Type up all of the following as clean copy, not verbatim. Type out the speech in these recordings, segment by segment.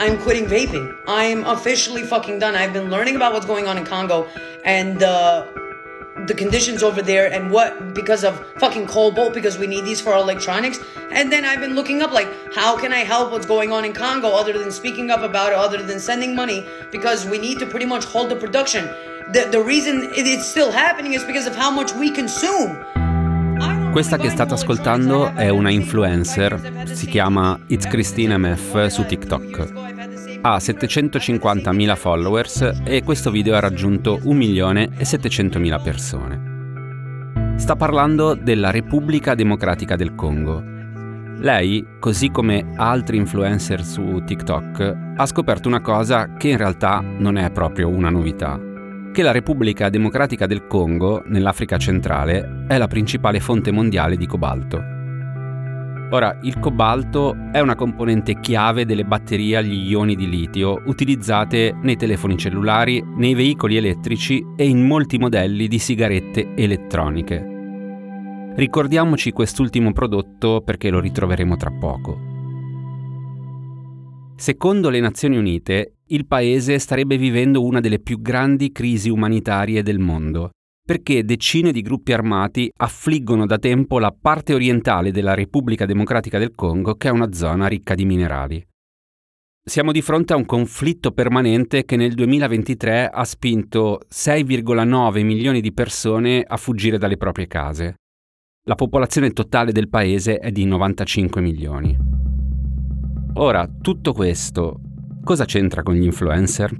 I'm quitting vaping. I'm officially fucking done. I've been learning about what's going on in Congo and the conditions over there and what, because of fucking cobalt, because we need these for our electronics. And then I've been looking up, like, how can I help what's going on in Congo other than speaking up about it, other than sending money, because we need to pretty much hold the production. The reason it's still happening is because of how much we consume. Questa che state ascoltando è una influencer, si chiama It's Cristina Mf su TikTok. Ha 750.000 followers e questo video ha raggiunto 1.700.000 persone. Sta parlando della Repubblica Democratica del Congo. Lei, così come altri influencer su TikTok, ha scoperto una cosa che in realtà non è proprio una novità. Che la Repubblica Democratica del Congo, nell'Africa centrale, è la principale fonte mondiale di cobalto. Ora, il cobalto è una componente chiave delle batterie agli ioni di litio utilizzate nei telefoni cellulari, nei veicoli elettrici e in molti modelli di sigarette elettroniche. Ricordiamoci quest'ultimo prodotto perché lo ritroveremo tra poco. Secondo le Nazioni Unite, il paese starebbe vivendo una delle più grandi crisi umanitarie del mondo, perché decine di gruppi armati affliggono da tempo la parte orientale della Repubblica Democratica del Congo, che è una zona ricca di minerali. Siamo di fronte a un conflitto permanente che nel 2023 ha spinto 6,9 milioni di persone a fuggire dalle proprie case. La popolazione totale del paese è di 95 milioni. Ora, tutto questo cosa c'entra con gli influencer?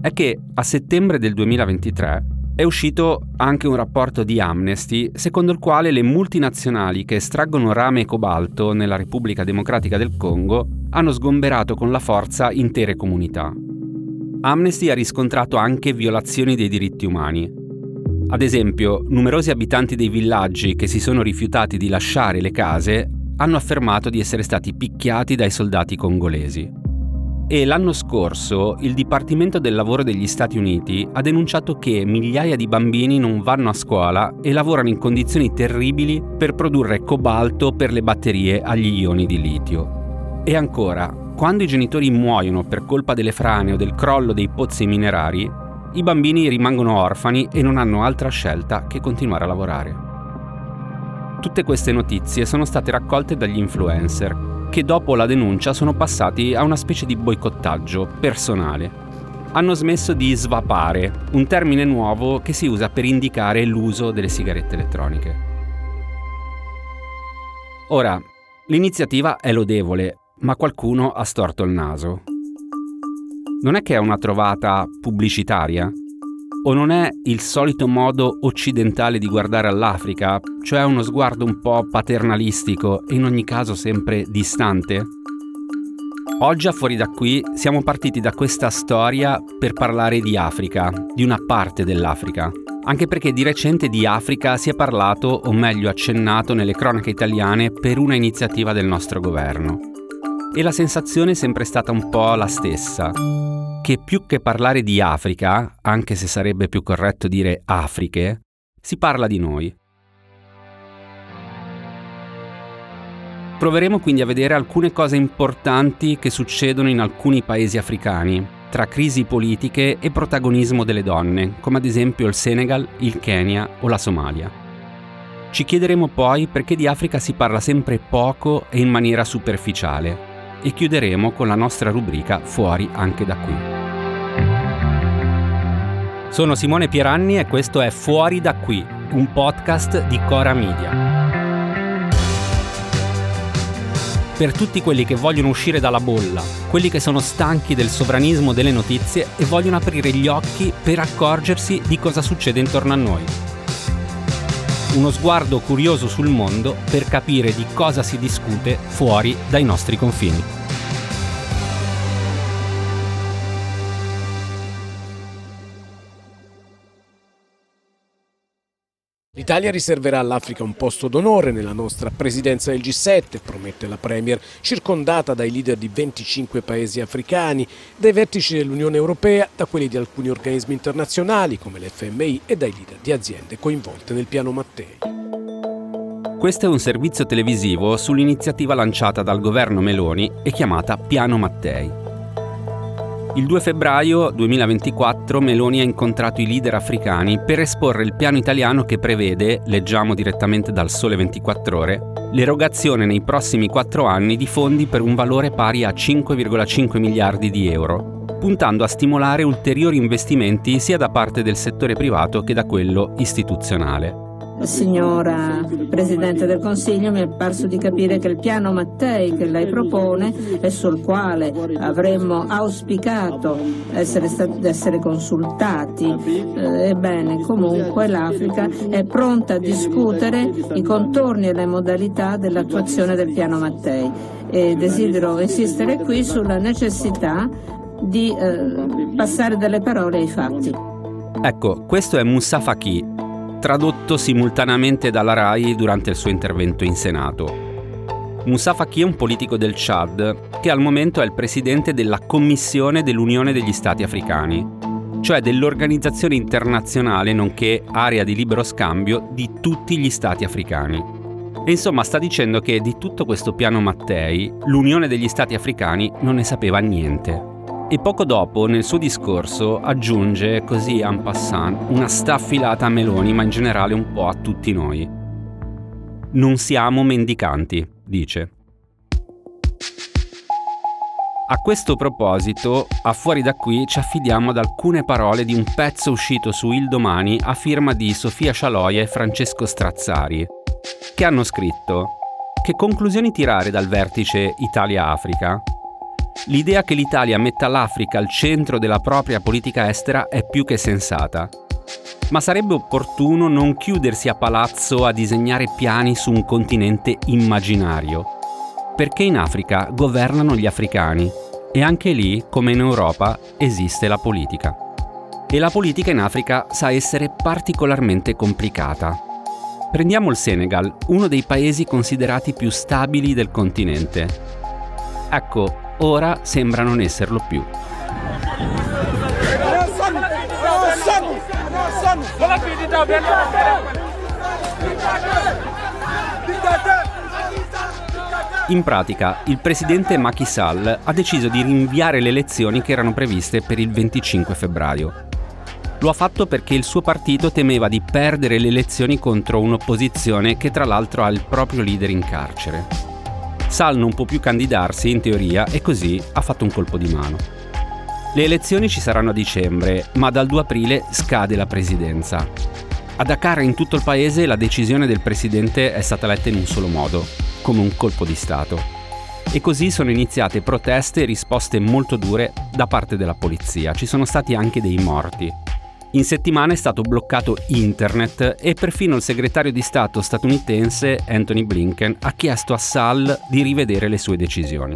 È che a settembre del 2023 è uscito anche un rapporto di Amnesty secondo il quale le multinazionali che estraggono rame e cobalto nella Repubblica Democratica del Congo hanno sgomberato con la forza intere comunità. Amnesty ha riscontrato anche violazioni dei diritti umani. Ad esempio, numerosi abitanti dei villaggi che si sono rifiutati di lasciare le case hanno affermato di essere stati picchiati dai soldati congolesi. E l'anno scorso il Dipartimento del Lavoro degli Stati Uniti ha denunciato che migliaia di bambini non vanno a scuola e lavorano in condizioni terribili per produrre cobalto per le batterie agli ioni di litio. E ancora, quando i genitori muoiono per colpa delle frane o del crollo dei pozzi minerari, i bambini rimangono orfani e non hanno altra scelta che continuare a lavorare. Tutte queste notizie sono state raccolte dagli influencer, che dopo la denuncia sono passati a una specie di boicottaggio personale. Hanno smesso di svapare, un termine nuovo che si usa per indicare l'uso delle sigarette elettroniche. Ora, l'iniziativa è lodevole, ma qualcuno ha storto il naso. Non è che è una trovata pubblicitaria? O non è il solito modo occidentale di guardare all'Africa, cioè uno sguardo un po' paternalistico e in ogni caso sempre distante? Oggi a Fuori da Qui siamo partiti da questa storia per parlare di Africa, di una parte dell'Africa, anche perché di recente di Africa si è parlato, o meglio accennato, nelle cronache italiane per una iniziativa del nostro governo. E la sensazione è sempre stata un po' la stessa, che più che parlare di Africa, anche se sarebbe più corretto dire Afriche, si parla di noi. Proveremo quindi a vedere alcune cose importanti che succedono in alcuni paesi africani, tra crisi politiche e protagonismo delle donne, come ad esempio il Senegal, il Kenya o la Somalia. Ci chiederemo poi perché di Africa si parla sempre poco e in maniera superficiale. E chiuderemo con la nostra rubrica Fuori anche da qui. Sono Simone Pieranni e questo è Fuori da qui, un podcast di Cora Media. per tutti quelli che vogliono uscire dalla bolla, quelli che sono stanchi del sovranismo delle notizie e vogliono aprire gli occhi per accorgersi di cosa succede intorno a noi. Uno sguardo curioso sul mondo per capire di cosa si discute fuori dai nostri confini. L'Italia riserverà all'Africa un posto d'onore nella nostra presidenza del G7, promette la Premier, circondata dai leader di 25 paesi africani, dai vertici dell'Unione Europea, da quelli di alcuni organismi internazionali come l'FMI e dai leader di aziende coinvolte nel Piano Mattei. Questo è un servizio televisivo sull'iniziativa lanciata dal governo Meloni e chiamata Piano Mattei. Il 2 febbraio 2024 Meloni ha incontrato i leader africani per esporre il piano italiano che prevede, leggiamo direttamente dal Sole 24 Ore, l'erogazione nei prossimi 4 anni di fondi per un valore pari a 5,5 miliardi di euro, puntando a stimolare ulteriori investimenti sia da parte del settore privato che da quello istituzionale. Signora Presidente del Consiglio, mi è parso di capire che il piano Mattei che lei propone e sul quale avremmo auspicato essere consultati, ebbene comunque l'Africa è pronta a discutere i contorni e le modalità dell'attuazione del piano Mattei e desidero insistere qui sulla necessità di passare dalle parole ai fatti. Ecco, questo è Moussa Faki, tradotto simultaneamente dalla RAI durante il suo intervento in Senato. Moussa Faki è un politico del Chad che al momento è il presidente della Commissione dell'Unione degli Stati Africani, cioè dell'organizzazione internazionale nonché area di libero scambio di tutti gli Stati africani. E insomma sta dicendo che di tutto questo piano Mattei l'Unione degli Stati Africani non ne sapeva niente. E poco dopo, nel suo discorso, aggiunge, così en passant, una staffilata a Meloni, ma in generale un po' a tutti noi. Non siamo mendicanti, dice. A questo proposito, a Fuori da qui ci affidiamo ad alcune parole di un pezzo uscito su Il Domani a firma di Sofia Scialoia e Francesco Strazzari, che hanno scritto: che conclusioni tirare dal vertice Italia-Africa? L'idea che l'Italia metta l'Africa al centro della propria politica estera è più che sensata. Ma sarebbe opportuno non chiudersi a palazzo a disegnare piani su un continente immaginario. Perché in Africa governano gli africani e anche lì, come in Europa, esiste la politica. E la politica in Africa sa essere particolarmente complicata. Prendiamo il Senegal, uno dei paesi considerati più stabili del continente. Ecco, ora sembra non esserlo più. In pratica, il presidente Macky Sall ha deciso di rinviare le elezioni che erano previste per il 25 febbraio. Lo ha fatto perché il suo partito temeva di perdere le elezioni contro un'opposizione che tra l'altro ha il proprio leader in carcere. Sall non può più candidarsi, in teoria, e così ha fatto un colpo di mano. Le elezioni ci saranno a dicembre, ma dal 2 aprile scade la presidenza. A Dakar e in tutto il paese la decisione del presidente è stata letta in un solo modo, come un colpo di Stato. E così sono iniziate proteste e risposte molto dure da parte della polizia. Ci sono stati anche dei morti. In settimana è stato bloccato internet e perfino il segretario di Stato statunitense Anthony Blinken ha chiesto a Sall di rivedere le sue decisioni.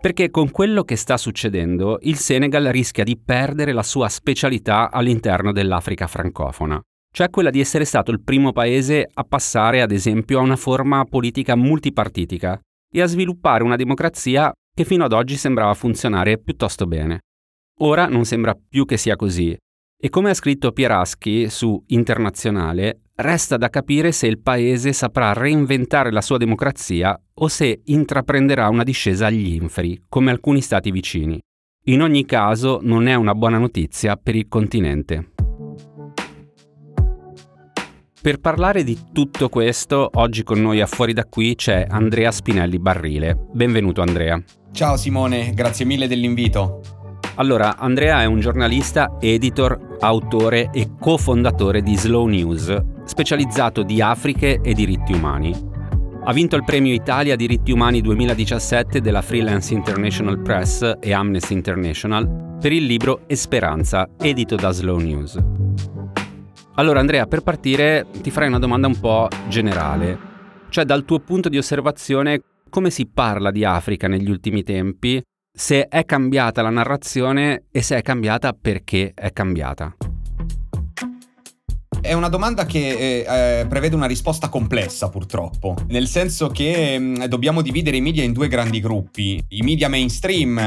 Perché con quello che sta succedendo, il Senegal rischia di perdere la sua specialità all'interno dell'Africa francofona, cioè quella di essere stato il primo paese a passare, ad esempio, a una forma politica multipartitica e a sviluppare una democrazia che fino ad oggi sembrava funzionare piuttosto bene. Ora non sembra più che sia così e, come ha scritto Pieraschi su Internazionale, resta da capire se il paese saprà reinventare la sua democrazia o se intraprenderà una discesa agli inferi, come alcuni stati vicini. In ogni caso non è una buona notizia per il continente. Per parlare di tutto questo, oggi con noi a Fuori da qui c'è Andrea Spinelli Barrile. Benvenuto Andrea. Ciao Simone, grazie mille dell'invito. Allora, Andrea è un giornalista, editor, autore e cofondatore di Slow News, specializzato di Afriche e diritti umani. Ha vinto il premio Italia Diritti Umani 2017 della Freelance International Press e Amnesty International per il libro Esperanza, edito da Slow News. Allora Andrea, per partire ti farei una domanda un po' generale, cioè dal tuo punto di osservazione come si parla di Africa negli ultimi tempi, se è cambiata la narrazione e se è cambiata perché è cambiata? È una domanda che prevede una risposta complessa, purtroppo, nel senso che dobbiamo dividere i media in due grandi gruppi. I media mainstream,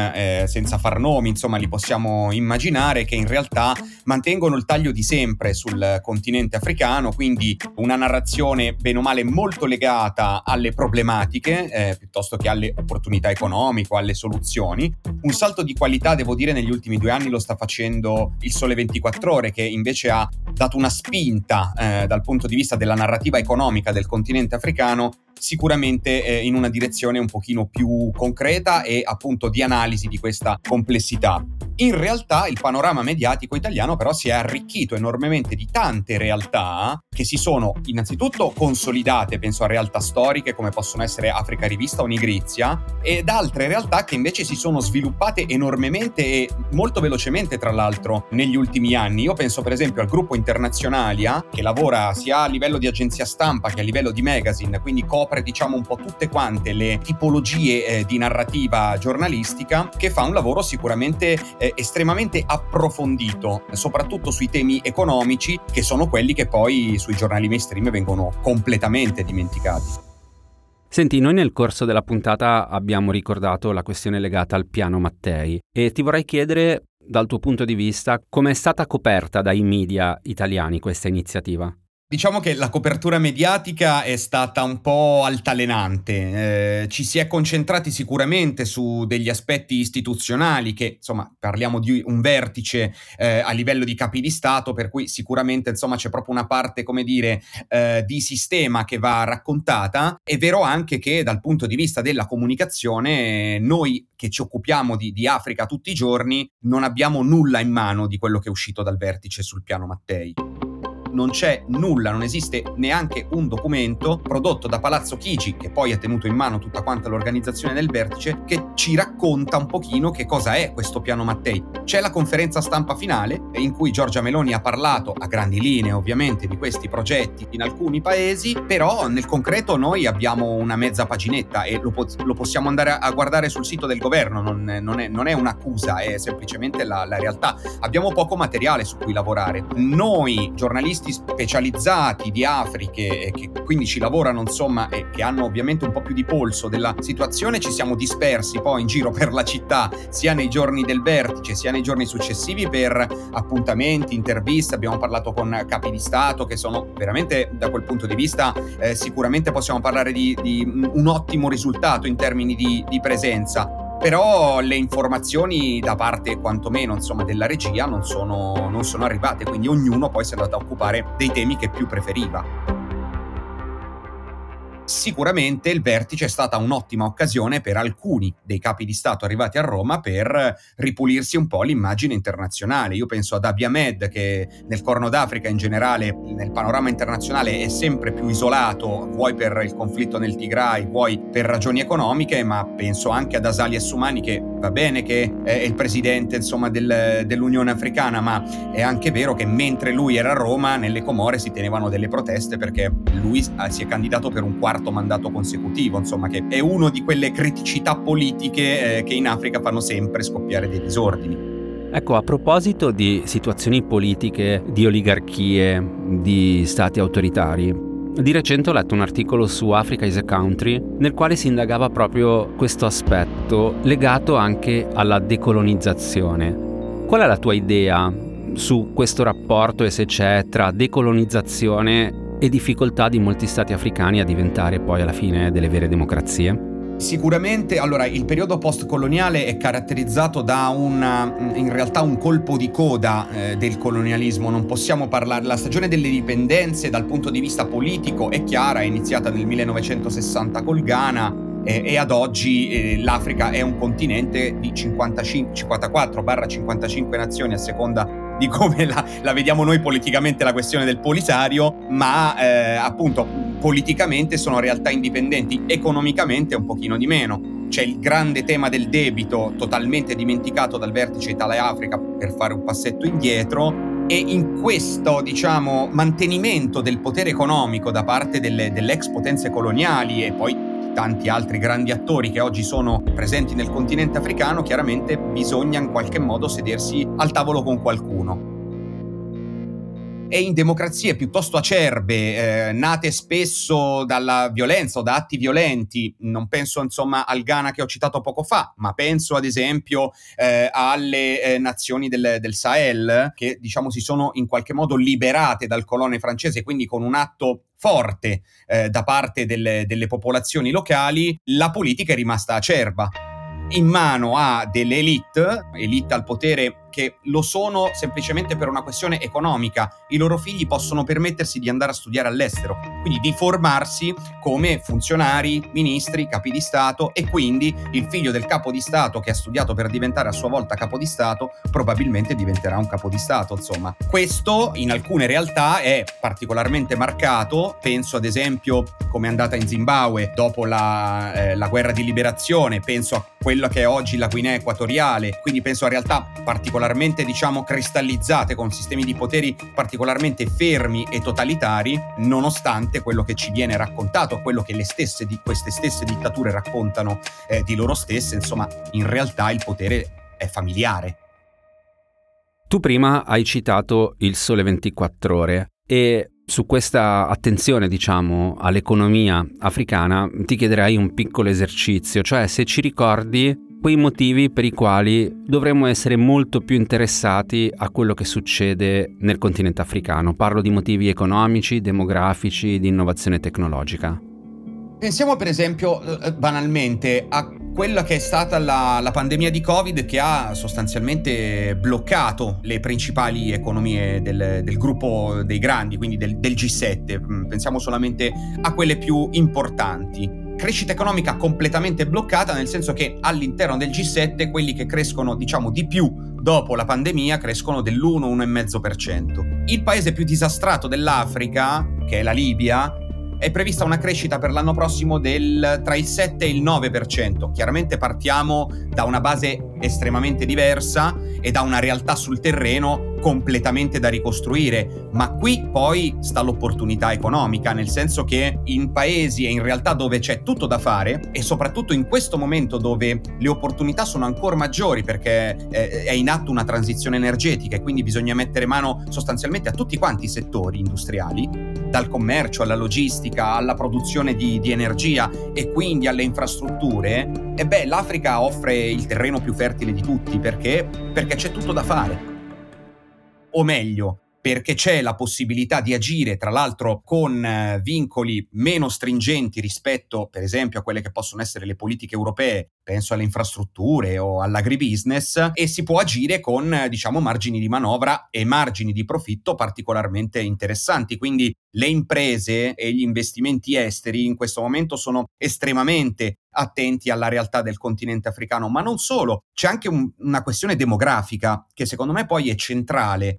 senza far nomi, insomma, li possiamo immaginare, che in realtà mantengono il taglio di sempre sul continente africano, quindi una narrazione bene o male molto legata alle problematiche, piuttosto che alle opportunità economiche, alle soluzioni. Un salto di qualità, devo dire, negli ultimi 2 anni lo sta facendo il Sole 24 Ore, che invece ha dato una spinta dal punto di vista della narrativa economica del continente africano, sicuramente in una direzione un pochino più concreta e appunto di analisi di questa complessità. In realtà il panorama mediatico italiano però si è arricchito enormemente di tante realtà che si sono innanzitutto consolidate, penso a realtà storiche come possono essere Africa Rivista o Nigrizia, ed altre realtà che invece si sono sviluppate enormemente e molto velocemente, tra l'altro, negli ultimi anni. Io penso per esempio al gruppo Internazionalia, che lavora sia a livello di agenzia stampa che a livello di magazine, quindi copre, diciamo, un po' tutte quante le tipologie di narrativa giornalistica, che fa un lavoro sicuramente estremamente approfondito, soprattutto sui temi economici, che sono quelli che poi sui giornali mainstream vengono completamente dimenticati. Senti, noi nel corso della puntata abbiamo ricordato la questione legata al Piano Mattei e ti vorrei chiedere, dal tuo punto di vista, come è stata coperta dai media italiani questa iniziativa? Diciamo che la copertura mediatica è stata un po' altalenante, ci si è concentrati sicuramente su degli aspetti istituzionali, che insomma parliamo di un vertice a livello di capi di Stato, per cui sicuramente insomma c'è proprio una parte, come dire, di sistema che va raccontata. È vero anche che dal punto di vista della comunicazione noi che ci occupiamo di Africa tutti i giorni non abbiamo nulla in mano di quello che è uscito dal vertice sul Piano Mattei. Non c'è nulla, non esiste neanche un documento prodotto da Palazzo Chigi, che poi ha tenuto in mano tutta quanta l'organizzazione del vertice, che ci racconta un pochino che cosa è questo Piano Mattei. C'è la conferenza stampa finale in cui Giorgia Meloni ha parlato a grandi linee ovviamente di questi progetti in alcuni paesi, però nel concreto noi abbiamo una mezza paginetta e lo possiamo andare a guardare sul sito del governo, non è un'accusa, è semplicemente la realtà. Abbiamo poco materiale su cui lavorare. Noi giornalisti specializzati di Afriche, che quindi ci lavorano insomma e che hanno ovviamente un po' più di polso della situazione, ci siamo dispersi poi in giro per la città, sia nei giorni del vertice sia nei giorni successivi, per appuntamenti, interviste. Abbiamo parlato con capi di Stato che sono veramente, da quel punto di vista sicuramente possiamo parlare di un ottimo risultato in termini di presenza. Però le informazioni da parte quantomeno insomma della regia non sono arrivate, quindi ognuno poi si è andato a occupare dei temi che più preferiva. Sicuramente il vertice è stata un'ottima occasione per alcuni dei capi di Stato arrivati a Roma per ripulirsi un po' l'immagine internazionale. Io penso ad Abiy Ahmed, che nel Corno d'Africa in generale, nel panorama internazionale, è sempre più isolato, vuoi per il conflitto nel Tigray, vuoi per ragioni economiche, ma penso anche ad Asali Assumani, che va bene che è il presidente insomma dell'Unione Africana, ma è anche vero che mentre lui era a Roma, nelle Comore si tenevano delle proteste perché lui si è candidato per un quarto mandato consecutivo, insomma, che è uno di quelle criticità politiche che in Africa fanno sempre scoppiare dei disordini. Ecco, a proposito di situazioni politiche, di oligarchie, di stati autoritari, di recente ho letto un articolo su Africa is a Country nel quale si indagava proprio questo aspetto legato anche alla decolonizzazione. Qual è la tua idea su questo rapporto e se c'è tra decolonizzazione e difficoltà di molti stati africani a diventare poi alla fine delle vere democrazie? Sicuramente, allora, il periodo postcoloniale è caratterizzato da in realtà un colpo di coda del colonialismo. Non possiamo parlare, la stagione delle dipendenze dal punto di vista politico è chiara, è iniziata nel 1960 col Ghana e ad oggi l'Africa è un continente di 54-55 nazioni, a seconda di come la vediamo noi politicamente la questione del Polisario, ma appunto politicamente sono realtà indipendenti, economicamente un pochino di meno. C'è il grande tema del debito, totalmente dimenticato dal vertice Italia-Africa, per fare un passetto indietro, e in questo, diciamo, mantenimento del potere economico da parte delle ex potenze coloniali e poi tanti altri grandi attori che oggi sono presenti nel continente africano, chiaramente bisogna in qualche modo sedersi al tavolo con qualcuno. E in democrazie piuttosto acerbe, nate spesso dalla violenza o da atti violenti, non penso insomma al Ghana che ho citato poco fa, ma penso ad esempio alle nazioni del Sahel che, diciamo, si sono in qualche modo liberate dal colone francese, quindi con un atto forte da parte delle popolazioni locali, la politica è rimasta acerba, in mano a delle elite al potere che lo sono semplicemente per una questione economica. I loro figli possono permettersi di andare a studiare all'estero, quindi di formarsi come funzionari, ministri, capi di Stato, e quindi il figlio del capo di Stato che ha studiato per diventare a sua volta capo di Stato probabilmente diventerà un capo di Stato, insomma. Questo in alcune realtà è particolarmente marcato, penso ad esempio come è andata in Zimbabwe dopo la guerra di liberazione, penso a quella che è oggi la Guinea Equatoriale, quindi penso a realtà particolarmente, diciamo, cristallizzate, con sistemi di poteri particolarmente fermi e totalitari, nonostante quello che ci viene raccontato, quello che queste stesse dittature raccontano di loro stesse, insomma, in realtà il potere è familiare. Tu prima hai citato il Sole 24 Ore e su questa attenzione, diciamo, all'economia africana ti chiederei un piccolo esercizio, cioè se ci ricordi quei motivi per i quali dovremmo essere molto più interessati a quello che succede nel continente africano. Parlo di motivi economici, demografici, di innovazione tecnologica. Pensiamo per esempio banalmente a quella che è stata la pandemia di Covid, che ha sostanzialmente bloccato le principali economie del gruppo dei grandi, quindi del G7. Pensiamo solamente a quelle più importanti. Crescita economica completamente bloccata, nel senso che all'interno del G7 quelli che crescono, diciamo, di più dopo la pandemia crescono dell'1-1,5%. Il paese più disastrato dell'Africa, che è la Libia, è prevista una crescita per l'anno prossimo tra il 7 e il 9%. Chiaramente partiamo da una base estremamente diversa e da una realtà sul terreno completamente da ricostruire, ma qui poi sta l'opportunità economica, nel senso che in paesi e in realtà dove c'è tutto da fare, e soprattutto in questo momento dove le opportunità sono ancora maggiori perché è in atto una transizione energetica e quindi bisogna mettere mano sostanzialmente a tutti quanti i settori industriali, dal commercio alla logistica, alla produzione di energia e quindi alle infrastrutture, e beh, l'Africa offre il terreno più fertile di tutti perché c'è tutto da fare. O meglio, perché c'è la possibilità di agire, tra l'altro con vincoli meno stringenti rispetto, per esempio, a quelle che possono essere le politiche europee, penso alle infrastrutture o all'agribusiness, e si può agire con, diciamo, margini di manovra e margini di profitto particolarmente interessanti. Quindi le imprese e gli investimenti esteri in questo momento sono estremamente attenti alla realtà del continente africano, ma non solo, c'è anche una questione demografica che secondo me poi è centrale.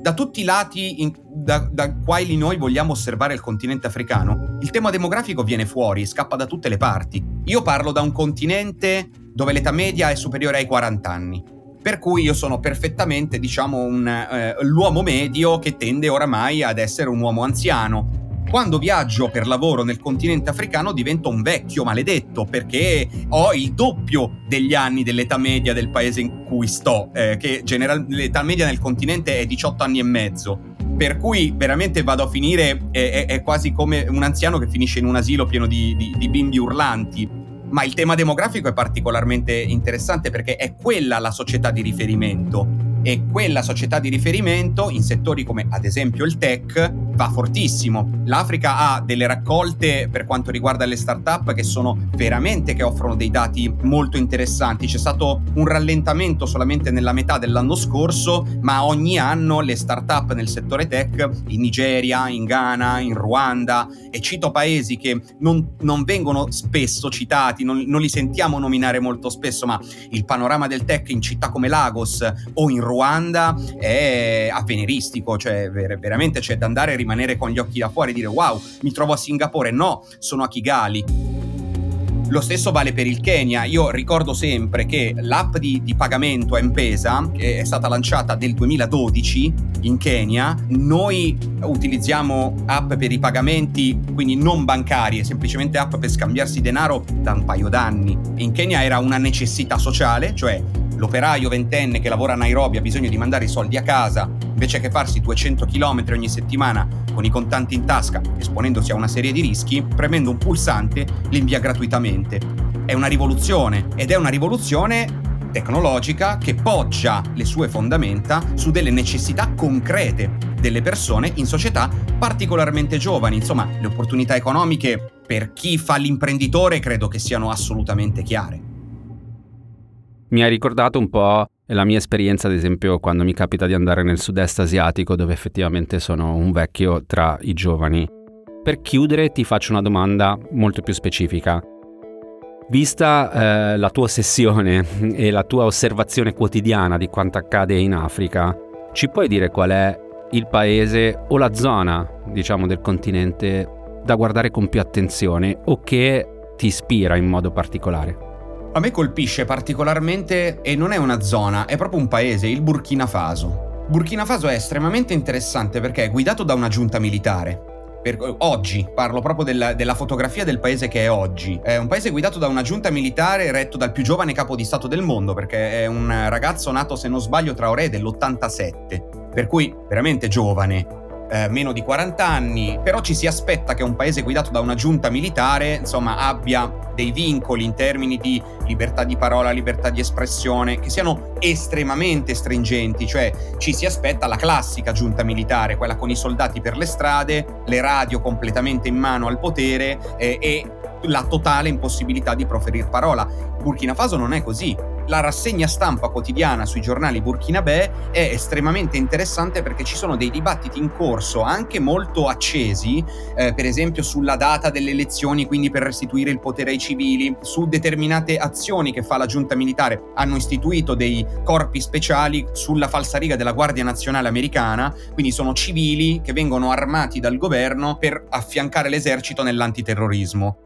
Da tutti i lati da quali noi vogliamo osservare il continente africano, il tema demografico viene fuori, scappa da tutte le parti. Io parlo da un continente dove l'età media è superiore ai 40 anni, per cui io sono perfettamente, diciamo, l'uomo medio che tende oramai ad essere un uomo anziano. Quando viaggio per lavoro nel continente africano divento un vecchio maledetto perché ho il doppio degli anni dell'età media del paese in cui sto, che l'età media nel continente è 18 anni e mezzo, per cui veramente vado a finire, è quasi come un anziano che finisce in un asilo pieno di bimbi urlanti. Ma il tema demografico è particolarmente interessante perché è quella la società di riferimento. E quella società di riferimento, in settori come ad esempio il tech, va fortissimo. L'Africa ha delle raccolte per quanto riguarda le start-up che offrono dei dati molto interessanti. C'è stato un rallentamento solamente nella metà dell'anno scorso, ma ogni anno le start-up nel settore tech in Nigeria, in Ghana, in Ruanda, e cito paesi che non vengono spesso citati, non li sentiamo nominare molto spesso, ma il panorama del tech in città come Lagos o in Ruanda è avveniristico, cioè veramente c'è da andare a rimanere con gli occhi da fuori e dire wow, mi trovo a Singapore, no, sono a Kigali. Lo stesso vale per il Kenya. Io ricordo sempre che l'app di pagamento M-Pesa, che è stata lanciata nel 2012 in Kenya, noi utilizziamo app per i pagamenti, quindi non bancarie, semplicemente app per scambiarsi denaro da un paio d'anni. In Kenya era una necessità sociale, cioè l'operaio ventenne che lavora a Nairobi ha bisogno di mandare i soldi a casa, invece che farsi 200 km ogni settimana con i contanti in tasca, esponendosi a una serie di rischi, premendo un pulsante li invia gratuitamente. È una rivoluzione, ed è una rivoluzione tecnologica che poggia le sue fondamenta su delle necessità concrete delle persone in società particolarmente giovani. Insomma, le opportunità economiche per chi fa l'imprenditore credo che siano assolutamente chiare. Mi ha ricordato un po' la mia esperienza, ad esempio, quando mi capita di andare nel sud-est asiatico, dove effettivamente sono un vecchio tra i giovani. Per chiudere ti faccio una domanda molto più specifica. Vista la tua ossessione e la tua osservazione quotidiana di quanto accade in Africa, ci puoi dire qual è il paese o la zona, diciamo, del continente da guardare con più attenzione o che ti ispira in modo particolare? A me colpisce particolarmente, e non è una zona, è proprio un paese, il Burkina Faso. Burkina Faso è estremamente interessante perché è guidato da una giunta militare. Oggi, parlo proprio della fotografia del paese che è oggi. È un paese guidato da una giunta militare retto dal più giovane capo di stato del mondo, perché è un ragazzo nato, se non sbaglio, Traoré dell'87, per cui veramente giovane. Meno di 40 anni, però ci si aspetta che un paese guidato da una giunta militare, insomma, abbia dei vincoli in termini di libertà di parola, libertà di espressione, che siano estremamente stringenti, cioè ci si aspetta la classica giunta militare, quella con i soldati per le strade, le radio completamente in mano al potere e la totale impossibilità di proferir parola. Burkina Faso non è così. La rassegna stampa quotidiana sui giornali burkinabè è estremamente interessante perché ci sono dei dibattiti in corso anche molto accesi, per esempio sulla data delle elezioni, quindi per restituire il potere ai civili, su determinate azioni che fa la giunta militare. Hanno istituito dei corpi speciali sulla falsariga della Guardia Nazionale americana, quindi sono civili che vengono armati dal governo per affiancare l'esercito nell'antiterrorismo.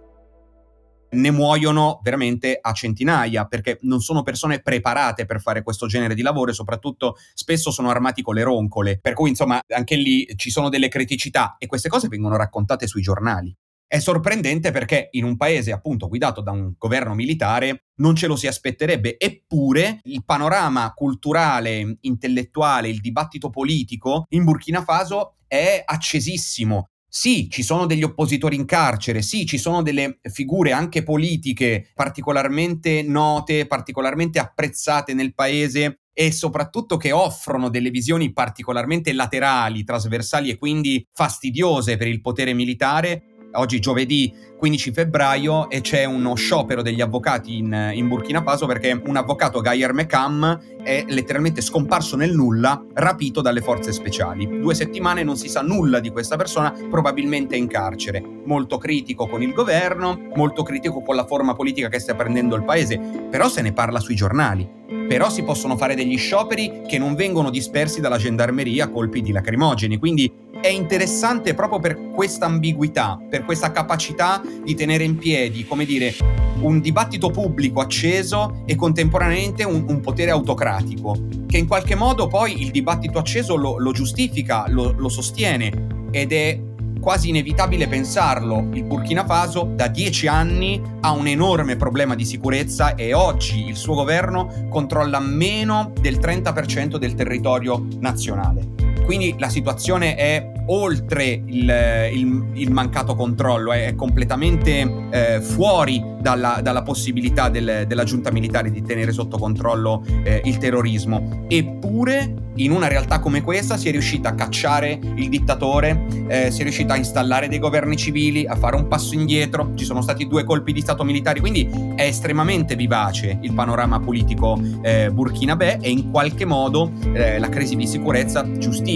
Ne muoiono veramente a centinaia perché non sono persone preparate per fare questo genere di lavoro e soprattutto spesso sono armati con le roncole, per cui insomma anche lì ci sono delle criticità e queste cose vengono raccontate sui giornali. È sorprendente perché in un paese appunto guidato da un governo militare non ce lo si aspetterebbe, eppure il panorama culturale, intellettuale, il dibattito politico in Burkina Faso è accesissimo. Sì, ci sono degli oppositori in carcere, sì, ci sono delle figure anche politiche particolarmente note, particolarmente apprezzate nel paese e soprattutto che offrono delle visioni particolarmente laterali, trasversali e quindi fastidiose per il potere militare. Oggi giovedì 15 febbraio e c'è uno sciopero degli avvocati in Burkina Faso perché un avvocato, Gayer Mekam, è letteralmente scomparso nel nulla, rapito dalle forze speciali. 2 settimane non si sa nulla di questa persona, probabilmente è in carcere. Molto critico con il governo, molto critico con la forma politica che sta prendendo il paese, però se ne parla sui giornali. Però si possono fare degli scioperi che non vengono dispersi dalla gendarmeria a colpi di lacrimogeni, quindi è interessante proprio per questa ambiguità, per questa capacità di tenere in piedi, come dire, un dibattito pubblico acceso e contemporaneamente un potere autocratico, che in qualche modo poi il dibattito acceso lo giustifica, lo sostiene, ed è quasi inevitabile pensarlo. Il Burkina Faso da 10 anni ha un enorme problema di sicurezza e oggi il suo governo controlla meno del 30% del territorio nazionale. Quindi la situazione è oltre il mancato controllo, è completamente fuori dalla possibilità della giunta militare di tenere sotto controllo il terrorismo. Eppure in una realtà come questa si è riuscita a cacciare il dittatore, si è riuscita a installare dei governi civili, a fare un passo indietro, ci sono stati 2 colpi di stato militari, quindi è estremamente vivace il panorama politico burkinabè e in qualche modo la crisi di sicurezza giustifica,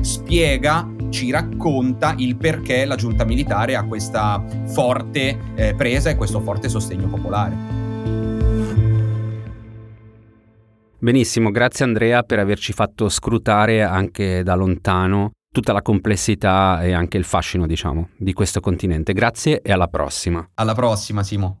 spiega, ci racconta il perché la giunta militare ha questa forte presa e questo forte sostegno popolare. Benissimo, grazie Andrea per averci fatto scrutare anche da lontano tutta la complessità e anche il fascino, diciamo, di questo continente. Grazie e alla prossima. Alla prossima, Simo.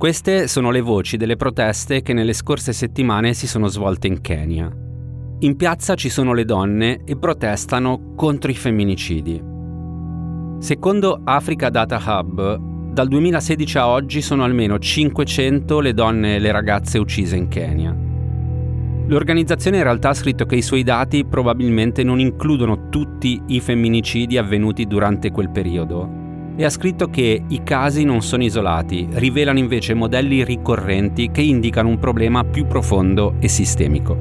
Queste sono le voci delle proteste che nelle scorse settimane si sono svolte in Kenya. In piazza ci sono le donne e protestano contro i femminicidi. Secondo Africa Data Hub, dal 2016 a oggi sono almeno 500 le donne e le ragazze uccise in Kenya. L'organizzazione in realtà ha scritto che i suoi dati probabilmente non includono tutti i femminicidi avvenuti durante quel periodo, e ha scritto che i casi non sono isolati, rivelano invece modelli ricorrenti che indicano un problema più profondo e sistemico.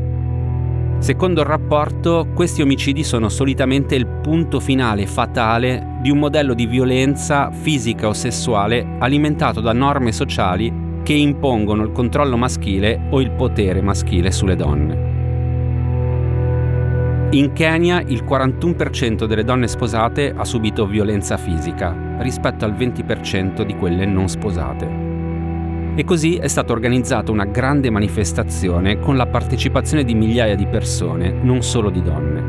Secondo il rapporto, questi omicidi sono solitamente il punto finale fatale di un modello di violenza fisica o sessuale alimentato da norme sociali che impongono il controllo maschile o il potere maschile sulle donne. In Kenya il 41% delle donne sposate ha subito violenza fisica, rispetto al 20% di quelle non sposate. E così è stata organizzata una grande manifestazione con la partecipazione di migliaia di persone, non solo di donne.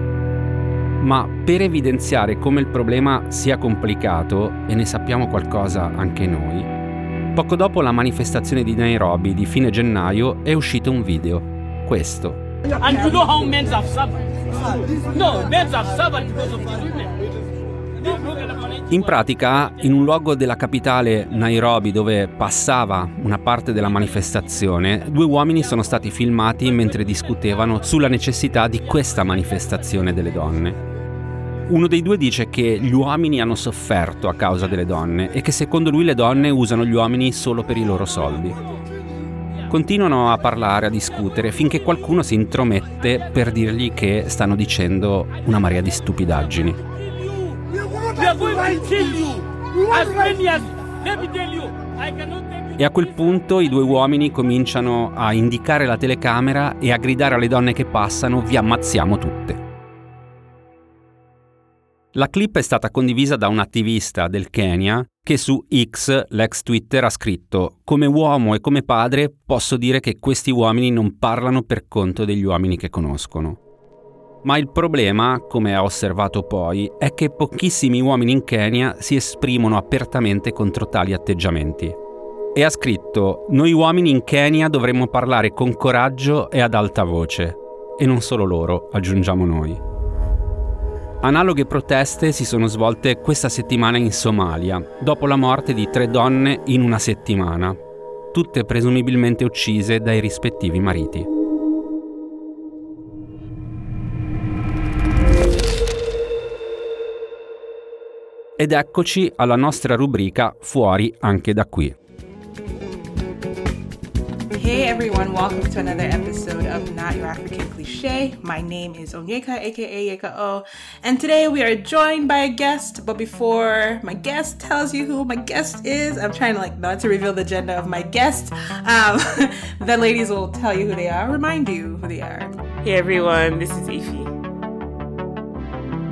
Ma per evidenziare come il problema sia complicato, e ne sappiamo qualcosa anche noi, poco dopo la manifestazione di Nairobi di fine gennaio è uscito un video, questo. And you know how men have suffered. No, men have suffered because of the women. In pratica, in un luogo della capitale Nairobi dove passava una parte della manifestazione, due uomini sono stati filmati mentre discutevano sulla necessità di questa manifestazione delle donne. Uno dei due dice che gli uomini hanno sofferto a causa delle donne e che secondo lui le donne usano gli uomini solo per i loro soldi. Continuano a parlare, a discutere, finché qualcuno si intromette per dirgli che stanno dicendo una marea di stupidaggini. E a quel punto i due uomini cominciano a indicare la telecamera e a gridare alle donne che passano: vi ammazziamo tutte. La clip è stata condivisa da un attivista del Kenya che su X, l'ex Twitter, ha scritto: come uomo e come padre posso dire che questi uomini non parlano per conto degli uomini che conoscono. Ma il problema, come ha osservato poi, è che pochissimi uomini in Kenya si esprimono apertamente contro tali atteggiamenti. E ha scritto: noi uomini in Kenya dovremmo parlare con coraggio e ad alta voce. E non solo loro, aggiungiamo noi. Analoghe proteste si sono svolte questa settimana in Somalia, dopo la morte di 3 donne in una settimana, tutte presumibilmente uccise dai rispettivi mariti. Ed eccoci alla nostra rubrica Fuori anche da qui. Hey everyone, welcome to another episode of Not Your African Cliché. My name is Onyeka, aka Yeka O, and today we are joined by a guest, but before my guest tells you who my guest is, I'm trying to not to reveal the gender of my guest. The ladies will tell you who they are, remind you who they are. Hey everyone, this is Ify.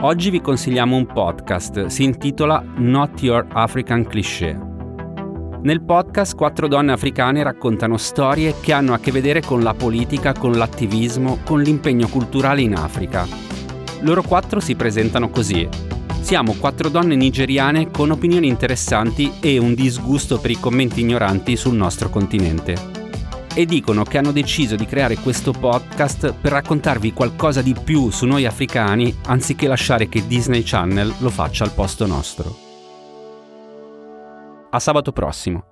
Oggi vi consigliamo un podcast, si intitola Not Your African Cliché. Nel podcast 4 donne africane raccontano storie che hanno a che vedere con la politica, con l'attivismo, con l'impegno culturale in Africa. Loro 4 si presentano così. Siamo 4 donne nigeriane con opinioni interessanti e un disgusto per i commenti ignoranti sul nostro continente. E dicono che hanno deciso di creare questo podcast per raccontarvi qualcosa di più su noi africani anziché lasciare che Disney Channel lo faccia al posto nostro. A sabato prossimo.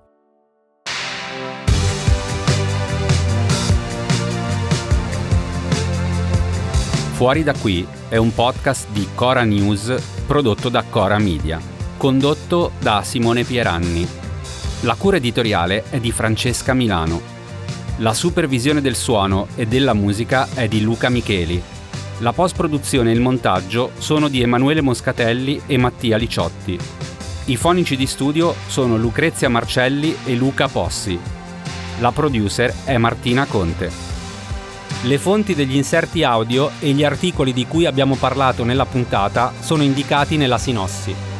Fuori da qui è un podcast di Cora News prodotto da Cora Media, condotto da Simone Pieranni. La cura editoriale è di Francesca Milano. La supervisione del suono e della musica è di Luca Micheli. La post-produzione e il montaggio sono di Emanuele Moscatelli e Mattia Liciotti. I fonici di studio sono Lucrezia Marcelli e Luca Possi. La producer è Martina Conte. Le fonti degli inserti audio e gli articoli di cui abbiamo parlato nella puntata sono indicati nella sinossi.